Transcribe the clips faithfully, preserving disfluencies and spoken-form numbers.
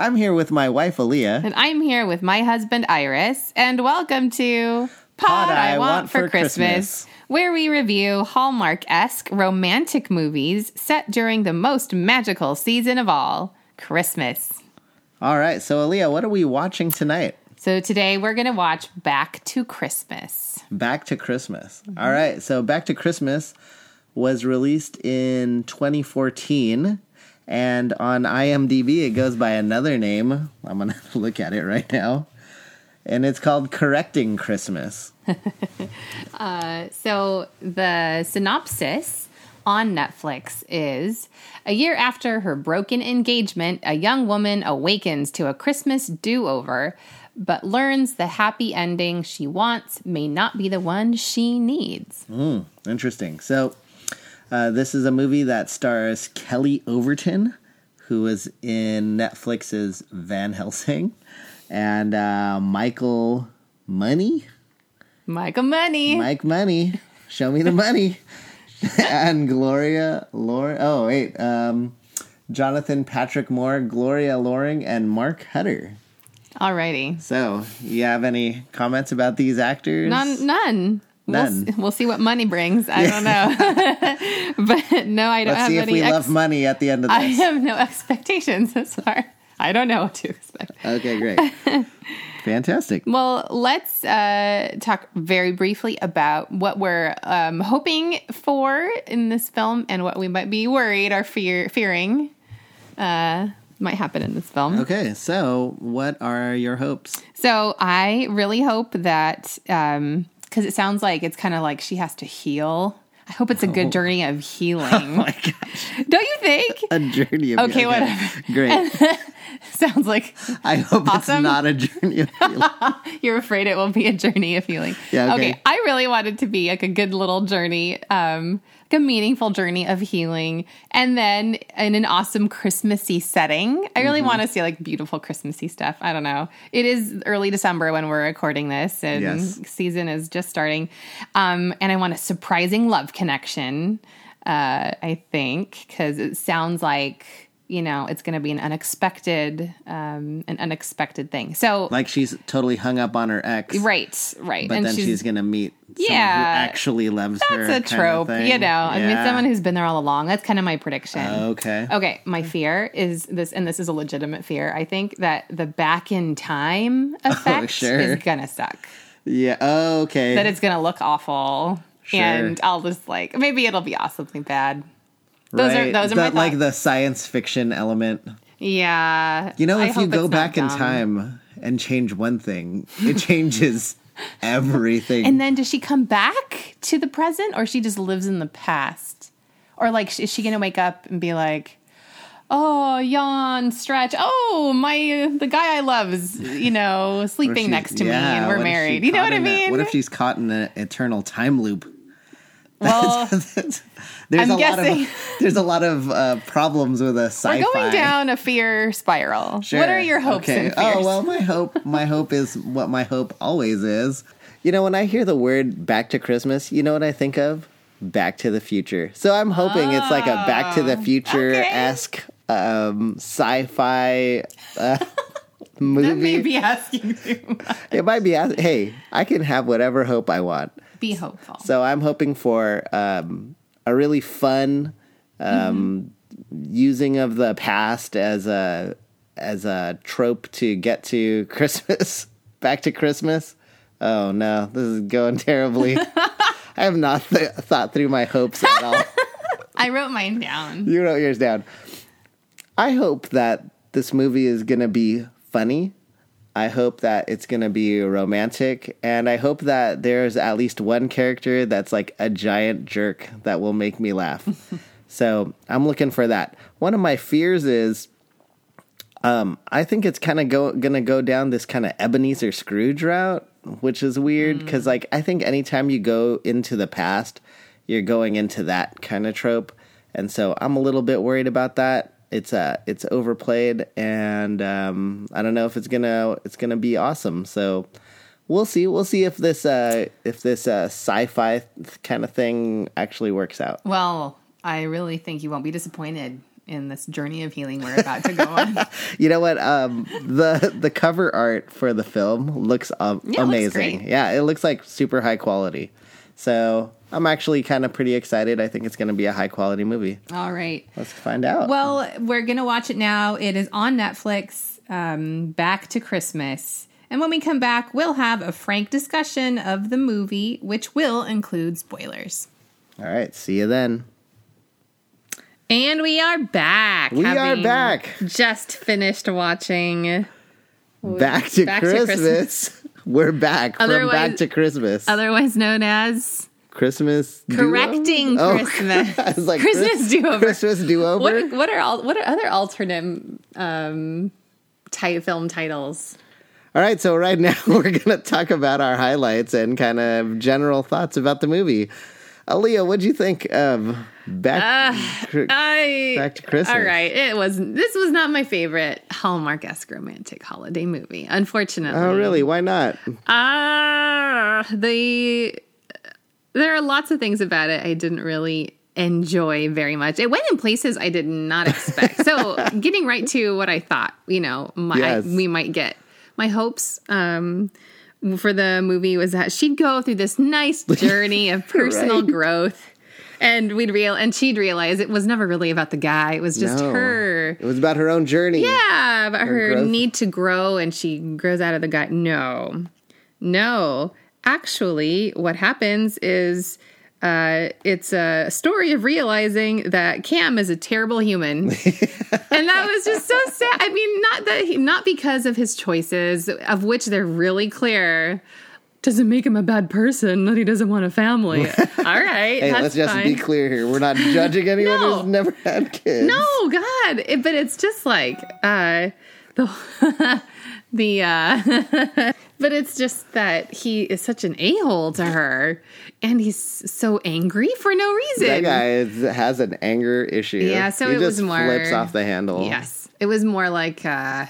I'm here with my wife, Aaliyah. And I'm here with my husband, Iris. And welcome to Pod, Pod I, I Want, Want for Christmas, Christmas, where we review Hallmark-esque romantic movies set during the most magical season of all, Christmas. All right. So, Aaliyah, what are we watching tonight? So today we're going to watch Back to Christmas. Back to Christmas. Mm-hmm. All right. So Back to Christmas was released in twenty fourteen. And on IMDb, it goes by another name. I'm going to look at it right now. And it's called Correcting Christmas. uh, so the synopsis on Netflix is, a year after her broken engagement, a young woman awakens to a Christmas do-over, but learns the happy ending she wants may not be the one she needs. Mm, interesting. So uh, this is a movie that stars Kelly Overton, who was in Netflix's Van Helsing, and uh, Michael Money. Michael Money. Mike Money. Show me the money. And Gloria Loring. Oh, wait. Um, Jonathan Patrick Moore, Gloria Loring, and Mark Hutter. Alrighty. So, you have any comments about these actors? None. None. None. We'll, we'll see what money brings. I don't know. But no, I don't Let's have any. Let's see if we ex- love money at the end of this. I have no expectations this far. I don't know what to expect. Okay, great. Fantastic. Well, let's uh, talk very briefly about what we're um, hoping for in this film and what we might be worried or fear fearing uh, might happen in this film. Okay, so what are your hopes? So I really hope that, um, because it sounds like it's kind of like she has to heal. I hope it's a good journey of healing. Oh my gosh. Don't you think? A journey of okay, healing. Okay, whatever. Great. Sounds like I hope awesome. It's not a journey of healing. You're afraid it will be a journey of healing. Yeah, okay. okay. I really want it to be like a good little journey, um, like a meaningful journey of healing. And then in an awesome Christmassy setting. I really mm-hmm. want to see like beautiful Christmassy stuff. I don't know. It is early December when we're recording this, and yes. season is just starting. Um, and I want a surprising love connection, uh, I think, because it sounds like, you know, it's going to be an unexpected, um, an unexpected thing. So, like, she's totally hung up on her ex, right? Right, but and then she's, she's going to meet someone yeah, who actually loves that's her. That's a trope, kind of you know. Yeah. I mean, someone who's been there all along. That's kind of my prediction. Uh, okay, okay. My fear is this, and this is a legitimate fear. I think that the back in time effect oh, sure. is going to suck. Yeah. Oh, okay. That it's going to look awful, sure. and I'll just like maybe it'll be awesomely bad. Those right. are those are the, my thoughts. Like the science fiction element. Yeah. You know, if you go back in time and change one thing, it changes everything. And then does she come back to the present, or she just lives in the past? Or like, is she going to wake up and be like, oh, yawn, stretch. Oh, my, the guy I love is, you know, sleeping next to yeah, me and we're married. You know what I mean? A, what if she's caught in an eternal time loop? Well, there's I'm a guessing. lot of there's a lot of uh, problems with a sci-fi. We're going down a fear spiral. Sure. What are your hopes okay. and fears? Oh, well, my hope my hope is what my hope always is. You know, when I hear the word Back to Christmas, you know what I think of? Back to the Future. So I'm hoping oh, it's like a Back to the Future-esque okay. um, sci-fi uh, movie. That may be asking too much. It might be asking. Hey, I can have whatever hope I want. Be hopeful. So I'm hoping for um, a really fun um, mm-hmm. using of the past as a as a trope to get to Christmas, back to Christmas. Oh no, this is going terribly. I have not th- thought through my hopes at all. I wrote mine down. You wrote yours down. I hope that this movie is going to be funny. I hope that it's going to be romantic, and I hope that there's at least one character that's like a giant jerk that will make me laugh. So I'm looking for that. One of my fears is um, I think it's kind of go, going to go down this kind of Ebenezer Scrooge route, which is weird because mm. like I think anytime you go into the past, you're going into that kind of trope. And so I'm a little bit worried about that. It's uh, it's overplayed, and um, I don't know if it's gonna it's gonna be awesome. So we'll see. We'll see if this uh, if this uh, sci-fi th- kind of thing actually works out. Well, I really think you won't be disappointed in this journey of healing we're about to go on. You know what? Um, the the cover art for the film looks um, yeah, amazing. It looks yeah, it looks like super high quality. So I'm actually kind of pretty excited. I think it's going to be a high quality movie. All right. Let's find out. Well, we're going to watch it now. It is on Netflix, um, Back to Christmas. And when we come back, we'll have a frank discussion of the movie, which will include spoilers. All right. See you then. And we are back. We are back. Just finished watching Back to Back Christmas. To Christmas. We're back otherwise, from Back to Christmas. Otherwise known as... Christmas Correcting duo? Christmas. Oh, I was like, Christmas Chris, do-over. Christmas do-over. What, what, are all, what are other alternate um, type film titles? All right, so right now we're going to talk about our highlights and kind of general thoughts about the movie. Aaliyah, what'd you think of Back, uh, cr- I, Back to Christmas? All right, it was this was not my favorite Hallmark-esque romantic holiday movie, unfortunately. Oh, really? Why not? Uh, the there are lots of things about it I didn't really enjoy very much. It went in places I did not expect. So getting right to what I thought, you know, my, yes. I, we might get my hopes um for the movie was that she'd go through this nice journey of personal right? growth, and we'd real and she'd realize it was never really about the guy. It was just no, her. It was about her own journey. Yeah, about her, her need to grow, and she grows out of the guy. No, no. Actually, what happens is uh, it's a story of realizing that Cam is a terrible human, and that was just so sad. I mean, not that he, not because of his choices, of which they're really clear. Doesn't make him a bad person that he doesn't want a family. All right. Hey, that's let's just fine. Be clear here. We're not judging anyone no. who's never had kids. No, God. It, but it's just like uh, the, the uh, but it's just that he is such an a-hole to her, and he's so angry for no reason. That guy is, has an anger issue. Yeah. So he it just was more flips off the handle. Yes. It was more like, uh,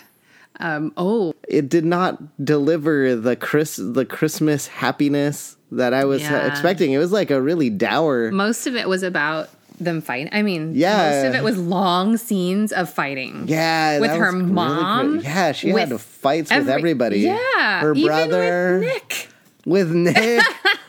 Um, oh, it did not deliver the Chris the Christmas happiness that I was yeah. expecting. It was like a really dour. Most of it was about them fighting. I mean, yeah. most of it was long scenes of fighting. Yeah, with her mom. Really yeah, she had fights every, with everybody. Yeah, her brother, even with Nick. With Nick,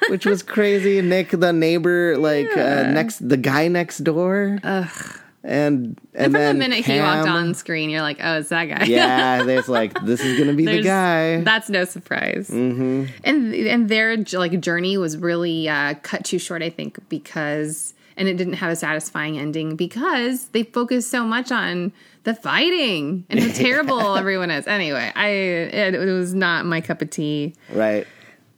which was crazy. Nick, the neighbor, like yeah. uh, next, the guy next door. Ugh. And, and, and from then the minute Cam, he walked on screen, you're like, oh, it's that guy. Yeah, there's like, this is going to be the guy. That's no surprise. Mm-hmm. And and their like journey was really uh, cut too short, I think, because, and it didn't have a satisfying ending because they focused so much on the fighting and how terrible everyone is. Anyway, I it, it was not my cup of tea. Right.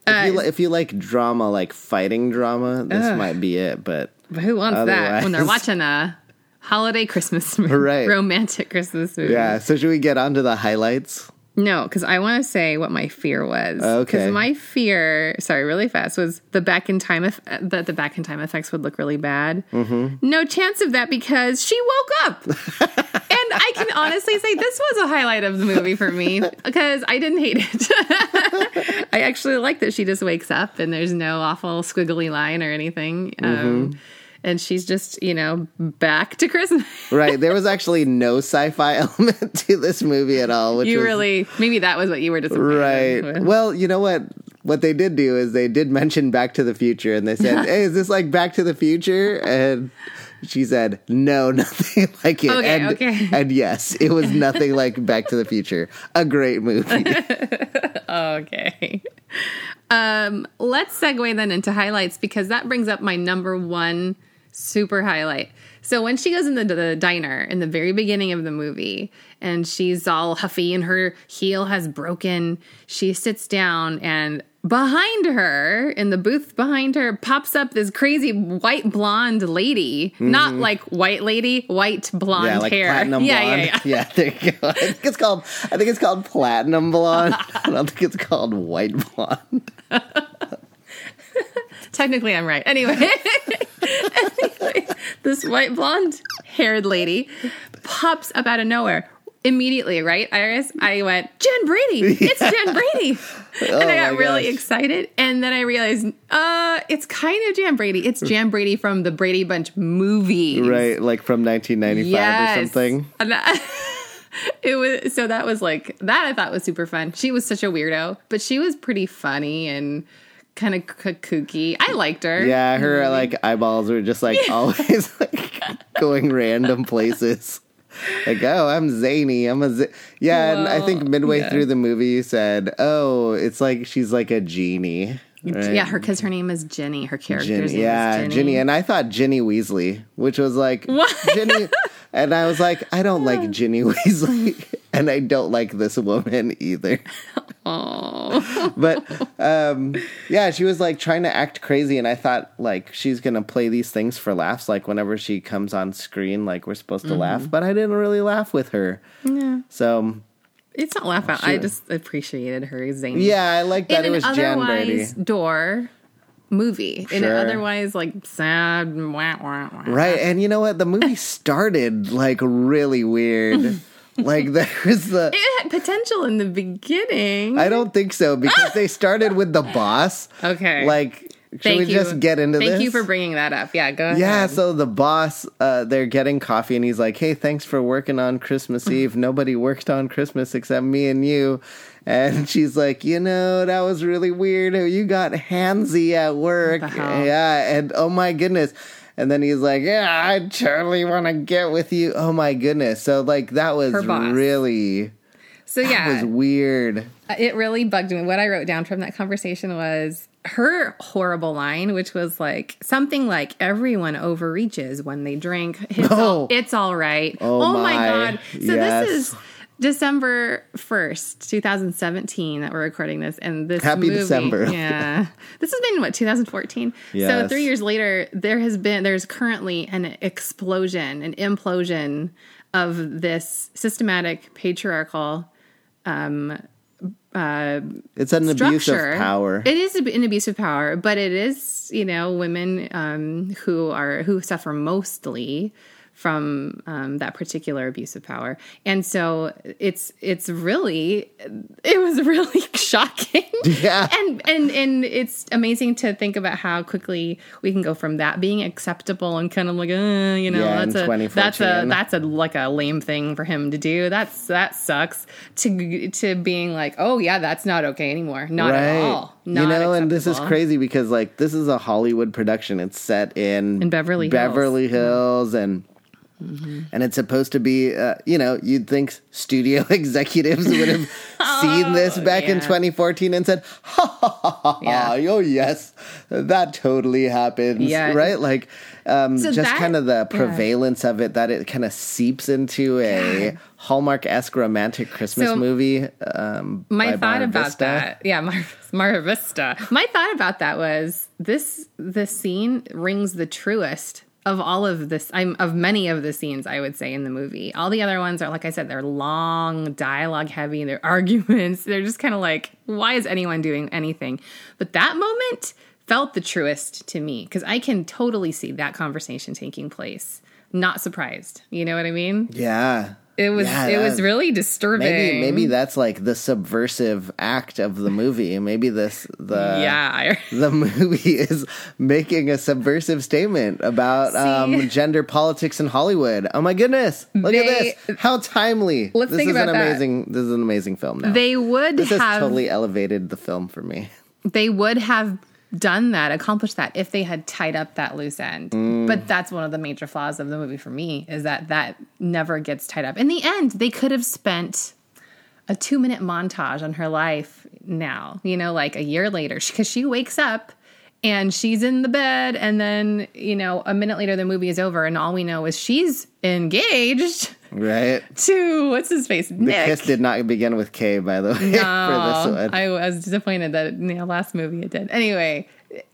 If, uh, you, if you like drama, like fighting drama, this ugh. might be it. But who wants otherwise. that when they're watching a... holiday Christmas movie. Right. Romantic Christmas movie. Yeah. So should we get on to the highlights? No, because I want to say what my fear was. Okay. Because my fear, sorry, really fast, was the back in time eff- that the back in time effects would look really bad. Mm-hmm. No chance of that because she woke up. And I can honestly say this was a highlight of the movie for me because I didn't hate it. I actually like that she just wakes up and there's no awful squiggly line or anything. Mm-hmm. Um And she's just, you know, back to Christmas. Right. There was actually no sci-fi element to this movie at all. Which you was, really, maybe that was what you were disappointed right. with. Well, you know what? What they did do is they did mention Back to the Future. And they said, hey, is this like Back to the Future? And she said, no, nothing like it. Okay, and, okay. and yes, it was nothing like Back to the Future. A great movie. Okay. Um, let's segue then into highlights because that brings up my number one super highlight. So when she goes in the, the diner in the very beginning of the movie and she's all huffy and her heel has broken, she sits down and behind her, in the booth behind her, pops up this crazy white blonde lady. Mm-hmm. Not like white lady, white blonde yeah, like hair. Platinum yeah, blonde. Yeah, yeah, yeah. There you go. I think it's called, I think it's called platinum blonde. I don't think it's called white blonde. Technically, I'm right. Anyway, anyway, this white blonde haired lady pops up out of nowhere. immediately, right, Iris? I went, Jan Brady! It's yeah. Jan Brady! Oh, and I got really gosh. excited, and then I realized, uh, it's kind of Jan Brady. It's Jan Brady from the Brady Bunch movie. Right, like from nineteen ninety-five yes. or something. And I- It was so that was like that I thought was super fun. She was such a weirdo, but she was pretty funny and kind of k- kooky. I liked her. Yeah, her like eyeballs were just like yeah. always like going random places. Like, oh, I'm zany. I'm a z-. yeah. Well, and I think midway yeah. through the movie, you said, "Oh, it's like she's like a genie." Right? Yeah, her because her name is Jenny. Her character's Ginny, name yeah, is Jenny. Ginny, and I thought Ginny Weasley, which was like what? Ginny. And I was like, I don't like Ginny Weasley, and I don't like this woman either. Aww. But, um, yeah, she was, like, trying to act crazy, and I thought, like, she's going to play these things for laughs. Like, whenever she comes on screen, like, we're supposed to mm-hmm. laugh, but I didn't really laugh with her. Yeah. So... It's not laugh out. She, I just appreciated her zany. Yeah, I like that. In it was Jan Brady. Otherwise door... movie sure. in an otherwise like sad wah, wah, wah. Right, and you know what, the movie started like really weird. Like there was the it had potential in the beginning. I don't think so, because they started with the boss. Okay, like should Thank we you. just get into Thank this? Thank you for bringing that up. Yeah, go ahead. Yeah, so the boss, uh, they're getting coffee, and he's like, hey, thanks for working on Christmas Eve. Nobody worked on Christmas except me and you. And she's like, you know, that was really weird. You got handsy at work. Yeah, and oh my goodness. And then he's like, yeah, I totally want to get with you. Oh my goodness. So, like, that was really... So, yeah. That was weird. It really bugged me. What I wrote down from that conversation was... her horrible line, which was like something like everyone overreaches when they drink. It's, oh. all, it's all right. Oh, oh my. my God. So yes. this is December first, two thousand seventeen that we're recording this. And this Happy movie, December. Yeah. This has been, what, two thousand fourteen? Yes. So three years later, there has been, there's currently an explosion, an implosion of this systematic patriarchal, um, Uh, it's an abuse of power. It is an abuse of power, but it is, you know, women um, who are who suffer mostly from um, that particular abuse of power, and so it's it's really it was really shocking. Yeah, and and and it's amazing to think about how quickly we can go from that being acceptable and kind of like, uh, you know, yeah, that's a that's a that's a like a lame thing for him to do. That's that sucks. To to being like, oh yeah, that's not okay anymore. Not right. at all. Not you know, acceptable. And this is crazy because like this is a Hollywood production. It's set in in Beverly Hills. Beverly Hills mm-hmm. and. Mm-hmm. And it's supposed to be, uh, you know, you'd think studio executives would have oh, seen this back yeah. in twenty fourteen and said, ha, ha, ha, ha, yeah. oh, yes, that totally happens, yeah. right? Like, um, so just kind of the prevalence yeah. of it, that it kind of seeps into a God. Hallmark-esque romantic Christmas so, movie. Um, my thought Mar about Vista. that, yeah, Mar-, Mar Vista. My thought about that was this, this scene rings the truest Of all of this, I'm of many of the scenes, I would say, in the movie. All the other ones are, like I said, they're long, dialogue heavy, they're arguments. They're just kind of like, why is anyone doing anything? But that moment felt the truest to me because I can totally see that conversation taking place. Not surprised. You know what I mean? Yeah. It was yeah, it was really disturbing. Maybe, maybe that's like the subversive act of the movie. Maybe this the yeah. the movie is making a subversive statement about See, um, gender politics in Hollywood. Oh my goodness! Look they, at this. How timely! Let's this think is about an amazing. That. This is an amazing film. Now they would this have has totally elevated the film for me. They would have done that, accomplished that if they had tied up that loose end. Mm. But that's one of the major flaws of the movie for me is that that never gets tied up. In the end, they could have spent a two-minute montage on her life now, you know, like a year later, because she wakes up and she's in the bed, and then, you know, a minute later the movie is over, and all we know is she's engaged. Right. To, what's his face, Nick. The kiss did not begin with K, by the way, no, for this one. I was disappointed that, you know, last movie it did. Anyway,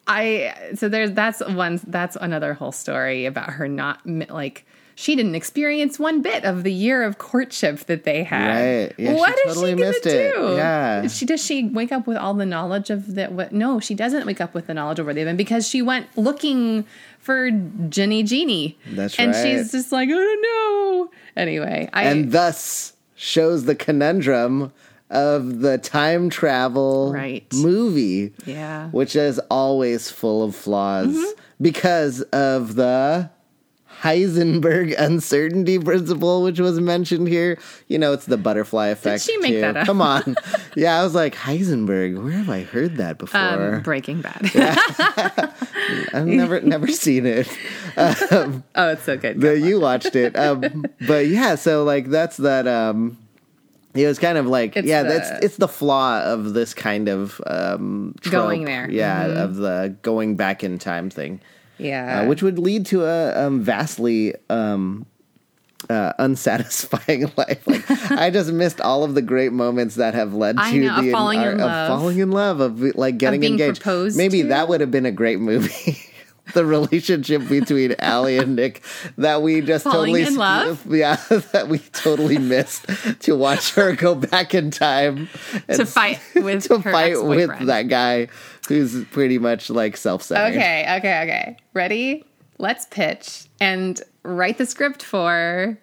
I, so there's, that's one, that's another whole story about her not, like, she didn't experience one bit of the year of courtship that they had. Right. Yeah, what she is totally she going to do? Yeah. She, does she wake up with all the knowledge of that? What? No, she doesn't wake up with the knowledge of where they've been because she went looking for Ginny Genie. That's and right. And she's just like, I don't know. Anyway. I, and thus... shows the conundrum of the time travel right. movie. Yeah. Which is always full of flaws mm-hmm. because of the Heisenberg Uncertainty Principle, which was mentioned here. You know, it's the butterfly effect. Did she make too. that up? Come on. Yeah, I was like, Heisenberg, where have I heard that before? Um, Breaking Bad. Yeah. I've never never seen it. Um, oh, it's so good. The, you watched it. Um, but yeah, so like that's that... Um, It was kind of like, it's yeah, the, that's it's the flaw of this kind of um, trope, going there, yeah, mm-hmm. of the going back in time thing, yeah, uh, which would lead to a um, vastly um, uh, unsatisfying life. Like, I just missed all of the great moments that have led to I know, the of falling, our, in love. Of falling in love, of like getting of being engaged. Proposed Maybe to? That would have been a great movie. The relationship between Allie and Nick that we just Falling totally, in love? Yeah, that we totally missed to watch her go back in time and to fight with to her fight with that guy who's pretty much like self-centered. Okay, okay, okay. Ready? Let's pitch and write the script for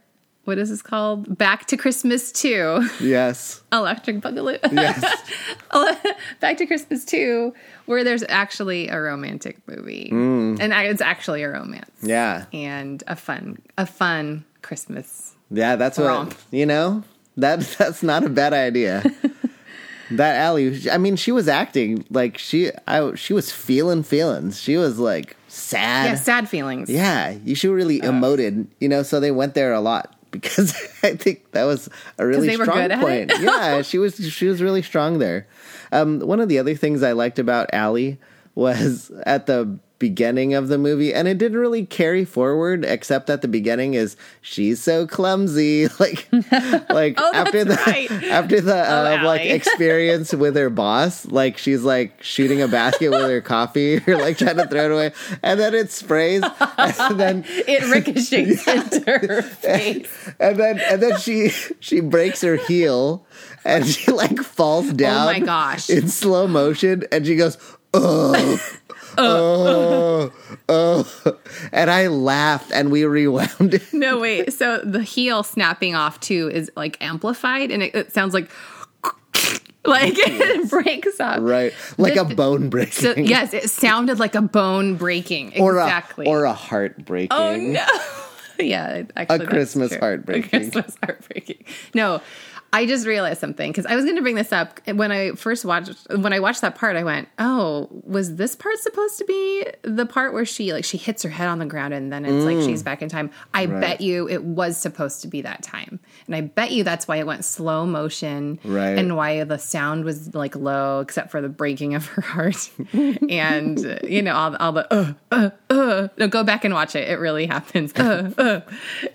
what is this called? Back to Christmas two. Yes. Electric Boogaloo. Yes. Back to Christmas two, where there's actually a romantic movie. Mm. And it's actually a romance. Yeah. And a fun a fun Christmas. Yeah, that's romp. What, you know, that that's not a bad idea. That Allie, I mean, she was acting like she I she was feeling feelings. She was like sad. Yeah, sad feelings. Yeah, she really oh. emoted, you know, so they went there a lot. Because I think that was a really strong point. Yeah, she was she was really strong there. Um, one of the other things I liked about Allie was at the beginning of the movie, and it didn't really carry forward except at the beginning, is she's so clumsy. Like, like oh, after the right. after the oh, um, like experience with her boss, like she's like shooting a basket with her coffee, or like trying to throw it away, and then it sprays, and then it ricochets yeah, into her face, and, and then and then she she breaks her heel, and she like falls down. Oh my gosh! In slow motion, and she goes, oh. Oh, oh, oh, and I laughed and we rewound it. No, wait. So the heel snapping off too is like amplified and it, it sounds like, like yes. It breaks up. Right. Like the, a bone breaking. So, yes. It sounded like a bone breaking. Or exactly. A, or a heart breaking. Oh, no. Yeah. Actually, a Christmas heart breaking. A Christmas heart breaking. No. I just realized something because I was going to bring this up when I first watched when I watched that part. I went, "Oh, was this part supposed to be the part where she like she hits her head on the ground and then it's mm. like she's back in time?" I right. bet you it was supposed to be that time, and I bet you that's why it went slow motion right. and why the sound was like low, except for the breaking of her heart and you know all the, all the uh uh uh. No, go back and watch it; it really happens. Uh, uh.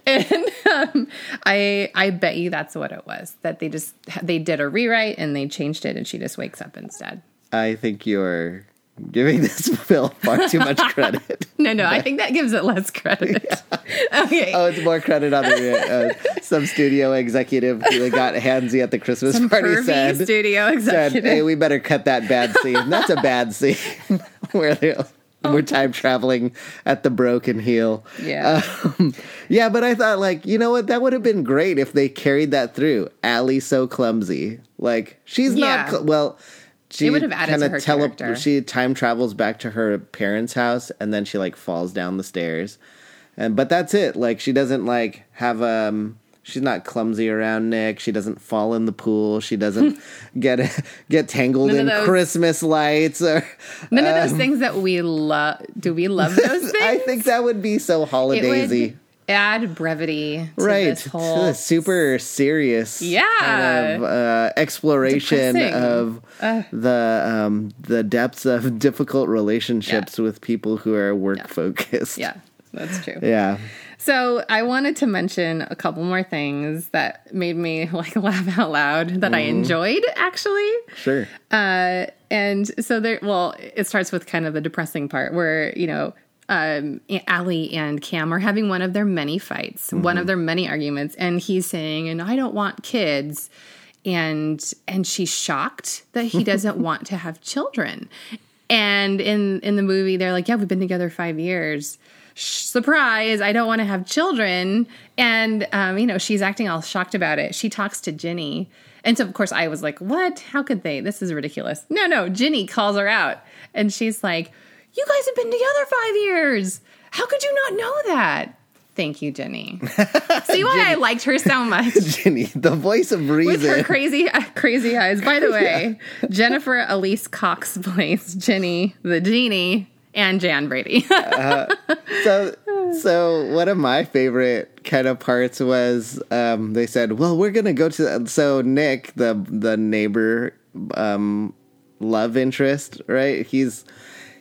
And um, I I bet you that's what it was. That they just they did a rewrite and they changed it and she just wakes up instead. I think you're giving this film far too much credit. no, no, but, I think that gives it less credit. Yeah. Okay. Oh, it's more credit on the uh, some studio executive who got handsy at the Christmas some party. Pervy said studio executive. Said, hey, we better cut that bad scene. That's a bad scene where they're. We're time traveling at the broken heel. Yeah. Um, yeah, but I thought, like, you know what? That would have been great if they carried that through. Allie's so clumsy. Like, she's yeah. not... Cl- well, she kind of tele- She time travels back to her parents' house, and then she, like, falls down the stairs. And But that's it. Like, she doesn't, like, have... um. She's not clumsy around Nick. She doesn't fall in the pool. She doesn't get get tangled none in those, Christmas lights. Or, none um, of those things that we love. Do we love those things? I think that would be so holidaysy. It would add brevity to right, this whole... Right, super serious yeah. kind of uh, exploration depressing. Of uh. the um, the depths of difficult relationships yeah. with people who are work-focused. Yeah. yeah, that's true. Yeah. So I wanted to mention a couple more things that made me like laugh out loud that mm. I enjoyed actually. Sure. Uh, and so there, well, it starts with kind of the depressing part where, you know, um, Allie and Cam are having one of their many fights, mm-hmm. one of their many arguments. And he's saying, and I don't want kids. And, and she's shocked that he doesn't want to have children. And in, in the movie, they're like, yeah, we've been together five years. surprise, I don't want to have children. And, um, you know, she's acting all shocked about it. She talks to Ginny. And so, of course, I was like, what? How could they? This is ridiculous. No, no. Ginny calls her out. And she's like, you guys have been together five years. How could you not know that? Thank you, Jenny. See why Jenny. I liked her so much. Jenny, the voice of reason. With her crazy crazy eyes. By the way, yeah. Jennifer Elise Cox plays Jenny, the genie, and Jan Brady. uh, so, so one of my favorite kind of parts was um, they said, well, we're going to go to... The, so Nick, the, the neighbor um, love interest, right? He's,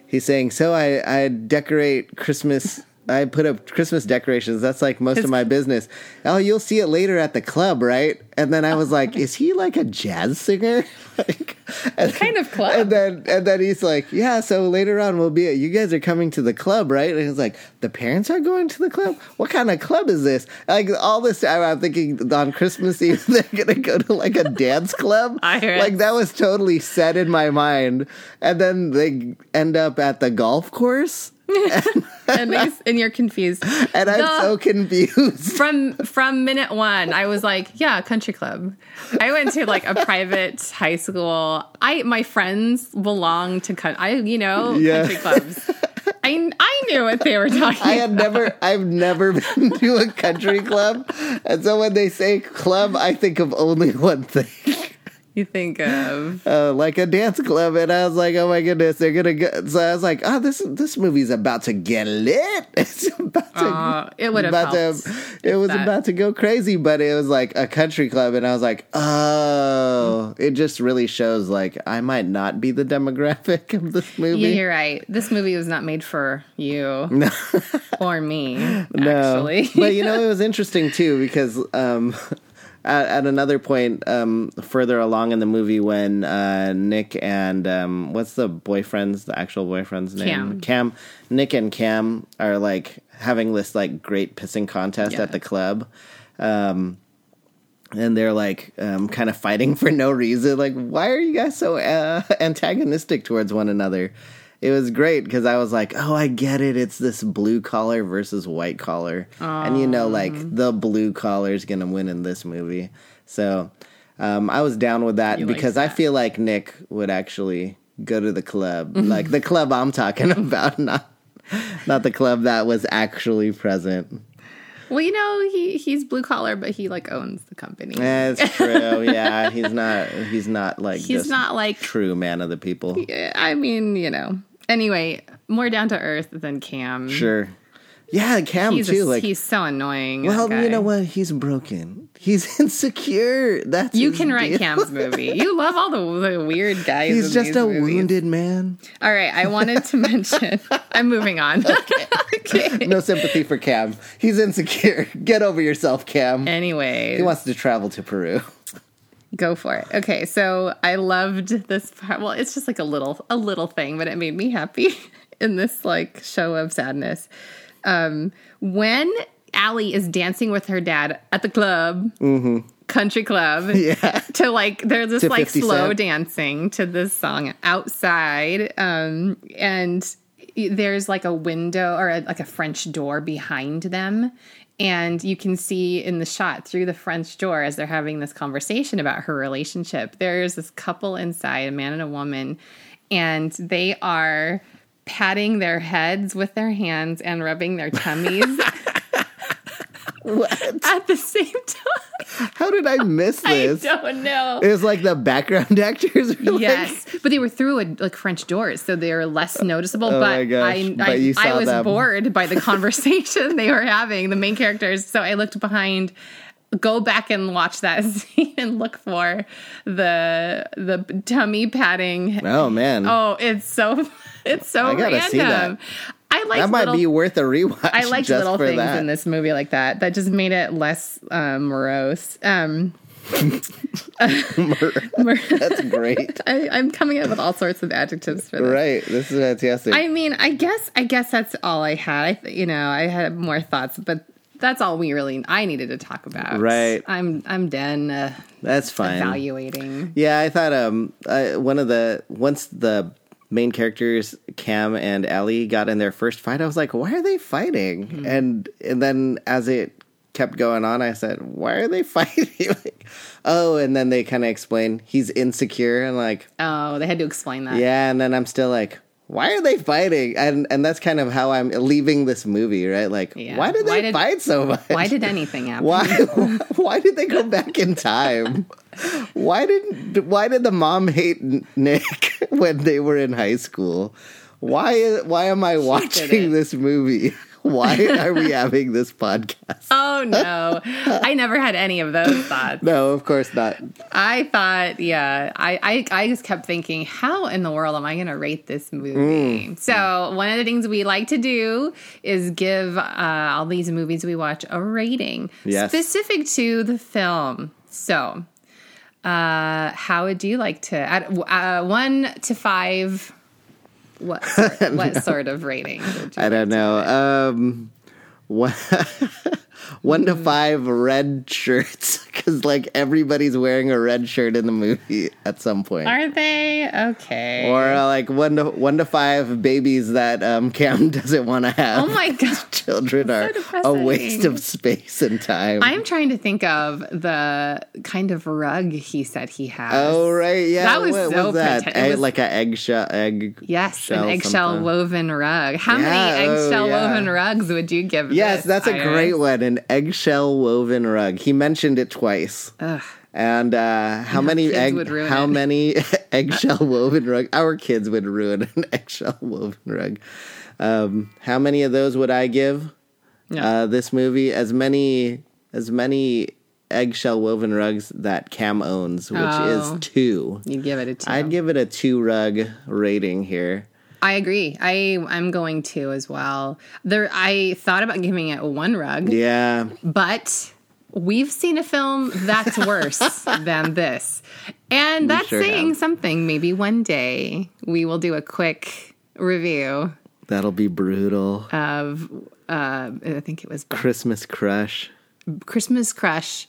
he's saying, so I, I decorate Christmas... I put up Christmas decorations. That's like most of my business. Oh, you'll see it later at the club, right? And then I was like, is he like a jazz singer? Like, what kind of club? And then and then he's like, yeah, so later on we'll be at, you guys are coming to the club, right? And he's like, the parents are going to the club? What kind of club is this? Like all this time I'm thinking on Christmas Eve they're going to go to like a dance club? I heard. Like that was totally set in my mind. And then they end up at the golf course. and, and, I, and you're confused. And I'm the, so confused. From from minute one, I was like, yeah, country club. I went to like a private high school. I my friends belong to country, I, you know, yeah. country clubs. I, I knew what they were talking I had about. Never, I've never been to a country club. And so when they say club, I think of only one thing. You think of uh, like a dance club, and I was like, "Oh my goodness, they're gonna go!" So I was like, "Oh, this this movie's about to get lit. It's about to. Uh, it would have about to. It was that. About to go crazy, but it was like a country club, and I was like, "Oh, mm-hmm. It just really shows like I might not be the demographic of this movie." Yeah, you're right. This movie was not made for you no. or me, no. actually. But you know, it was interesting too because. Um, At, at another point, um, further along in the movie, when uh, Nick and um, what's the boyfriend's, the actual boyfriend's name? Cam. Cam. Nick and Cam are like having this like great pissing contest yeah. at the club. Um, and they're like um, kind of fighting for no reason. Like, why are you guys so uh, antagonistic towards one another? It was great because I was like, oh, I get it. It's this blue collar versus white collar. Aww. And, you know, like the blue collar is going to win in this movie. So um, I was down with that you because like that. I feel like Nick would actually go to the club, like the club I'm talking about, not not the club that was actually present. Well, you know, he, he's blue collar, but he like owns the company. That's true. Yeah, he's not he's not like he's not like true man of the people. I mean, you know. Anyway, more down to earth than Cam. Sure. Yeah, Cam he's too. A, like he's so annoying. Well, you know what? He's broken. He's insecure. That's you can write deal. Cam's movie. You love all the, the weird guys. He's in just these a movies. Wounded man. All right, I wanted to mention. I'm moving on. Okay. Okay. No sympathy for Cam. He's insecure. Get over yourself, Cam. Anyway, he wants to travel to Peru. Go for it. Okay, so I loved this part. Well, it's just like a little, a little thing, but it made me happy in this like show of sadness. Um, when Allie is dancing with her dad at the club, mm-hmm. country club, yeah. to like they're just like slow Cent. Dancing to this song outside, um, and there's like a window or a, like a French door behind them. And you can see in the shot through the French door as they're having this conversation about her relationship. There's this couple inside, a man and a woman, and they are patting their heads with their hands and rubbing their tummies what? At the same time. How did I miss this? I don't know. It was like the background actors were yes, like... but they were through a, like French doors, so they were less noticeable. Oh but my gosh. I, but I, you saw I was them. Bored by the conversation they were having, the main characters. So I looked behind. Go back and watch that scene and look for the the tummy padding. Oh man! Oh, it's so it's so I gotta random. See that. I like that might little, be worth a rewatch. I like little things that. In this movie like that that just made it less um, morose. Um, That's great. I, I'm coming up with all sorts of adjectives for this. Right, this is fantastic. I mean, I guess I guess that's all I had. I th- you know, I had more thoughts, but. That's all we really I needed to talk about. Right. I'm I'm done. Uh, That's fine. Evaluating. Yeah, I thought um I, one of the once the main characters Cam and Allie got in their first fight, I was like, why are they fighting? Mm-hmm. And and then as it kept going on, I said, why are they fighting? Like, oh, and then they kind of explain he's insecure and like... Oh, they had to explain that. Yeah, and then I'm still like, why are they fighting? And and that's kind of how I'm leaving this movie, right? Like, yeah. why did they why did, fight so much? Why did anything happen? Why why did they go back in time? Why did why did the mom hate Nick when they were in high school? Why why am I watching this movie? Why are we having this podcast? Oh, no. I never had any of those thoughts. No, of course not. I thought, yeah, I, I, I just kept thinking, how in the world am I going to rate this movie? Mm. So one of the things we like to do is give uh, all these movies we watch a rating yes. specific to the film. So uh, how would you like to add uh, one to five? What sort, what no. sort of rating? I don't know. Um, one, one to five red shirts, because like everybody's wearing a red shirt in the movie at some point. Are they? Okay. Or uh, like one to one to five babies that um, Cam doesn't want to have. Oh my gosh. Children That's are so depressing. A waste of space and time. I'm trying to think of the kind of rug he said he has. Oh right, yeah. That was what, so was that? Pretend- egg, was, like an eggshell egg. Yes, shell an eggshell something. Woven rug. How yeah, many eggshell oh, yeah. woven rugs would you give? Yes, this, that's a Iris? Great one. An eggshell woven rug. He mentioned it twice. Ugh. And uh, how, many egg, how many eggshell woven rug? Our kids would ruin an eggshell woven rug. Um, how many of those would I give no. uh, this movie? As many as many eggshell woven rugs that Cam owns, which oh, is two. You'd give it a two. I'd give it a two rug rating here. I agree. I, I'm going two as well. There, I thought about giving it one rug. Yeah. But... we've seen a film that's worse than this. And we that's sure saying have. Something. Maybe one day we will do a quick review. That'll be brutal. Of, uh, I think it was... Back. Christmas Crush. Christmas Crush,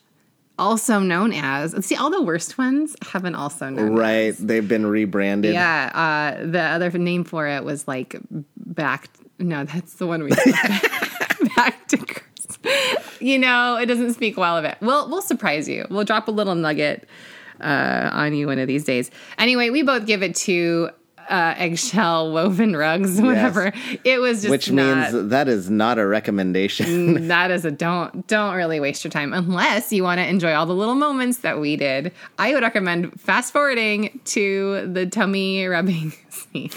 also known as... See, all the worst ones have been also known right, as... Right, they've been rebranded. Yeah, uh, the other name for it was like Back... No, that's the one we... Back to Christmas. You know, it doesn't speak well of it. We'll we'll surprise you. We'll drop a little nugget uh, on you one of these days. Anyway, we both give it two uh, eggshell woven rugs, whatever. Yes. It was just which not, means that is not a recommendation. That is a don't don't really waste your time unless you want to enjoy all the little moments that we did. I would recommend fast forwarding to the tummy rubbing scene.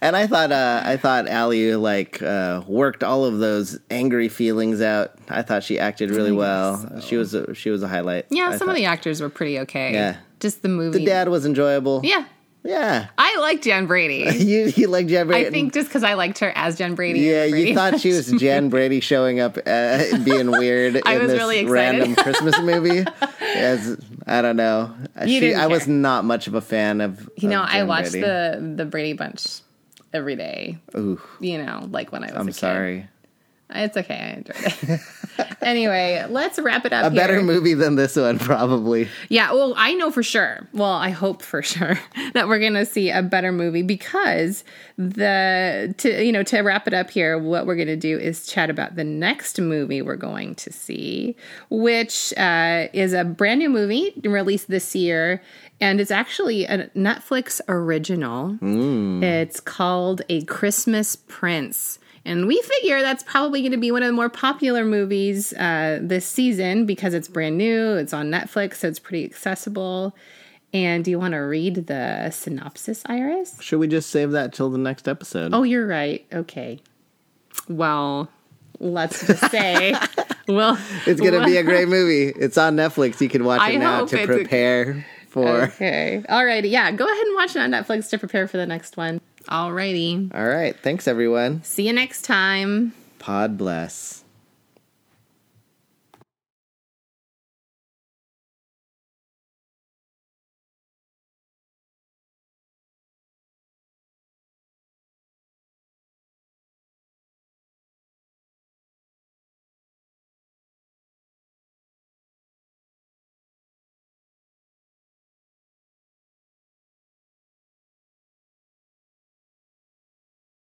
And I thought uh, I thought Allie like uh, worked all of those angry feelings out. I thought she acted really well. So. She was a, she was a highlight. Yeah, I some thought. Of the actors were pretty okay. Yeah, just the movie. The dad was enjoyable. Yeah. Yeah. I liked Jan Brady. you you liked Jan Brady? I think just because I liked her as Jan Brady. Yeah, Brady you thought much. She was Jan Brady showing up uh, being weird I in was this really random Christmas movie. As I don't know. You she, didn't I care. Was not much of a fan of You know, of Jan I watched Brady. the the Brady Bunch every day. Ooh. You know, like when I was I'm a kid. I'm sorry. It's okay. I enjoyed it. Anyway, let's wrap it up A here. Better movie than this one, probably. Yeah, well, I know for sure. Well, I hope for sure that we're going to see a better movie because the to you know, to wrap it up here, what we're going to do is chat about the next movie we're going to see, which uh, is a brand new movie released this year. And it's actually a Netflix original. Mm. It's called A Christmas Prince. And we figure that's probably going to be one of the more popular movies uh, this season because it's brand new, it's on Netflix, so it's pretty accessible. And do you want to read the synopsis, Iris? Should we just save that till the next episode? Oh, you're right. Okay. Well, let's just say... well, it's going to well, be a great movie. It's on Netflix. You can watch I it now to prepare a... for... Okay. All righty. Yeah, go ahead and watch it on Netflix to prepare for the next one. Alrighty. All right. Thanks, everyone. See you next time. Pod bless.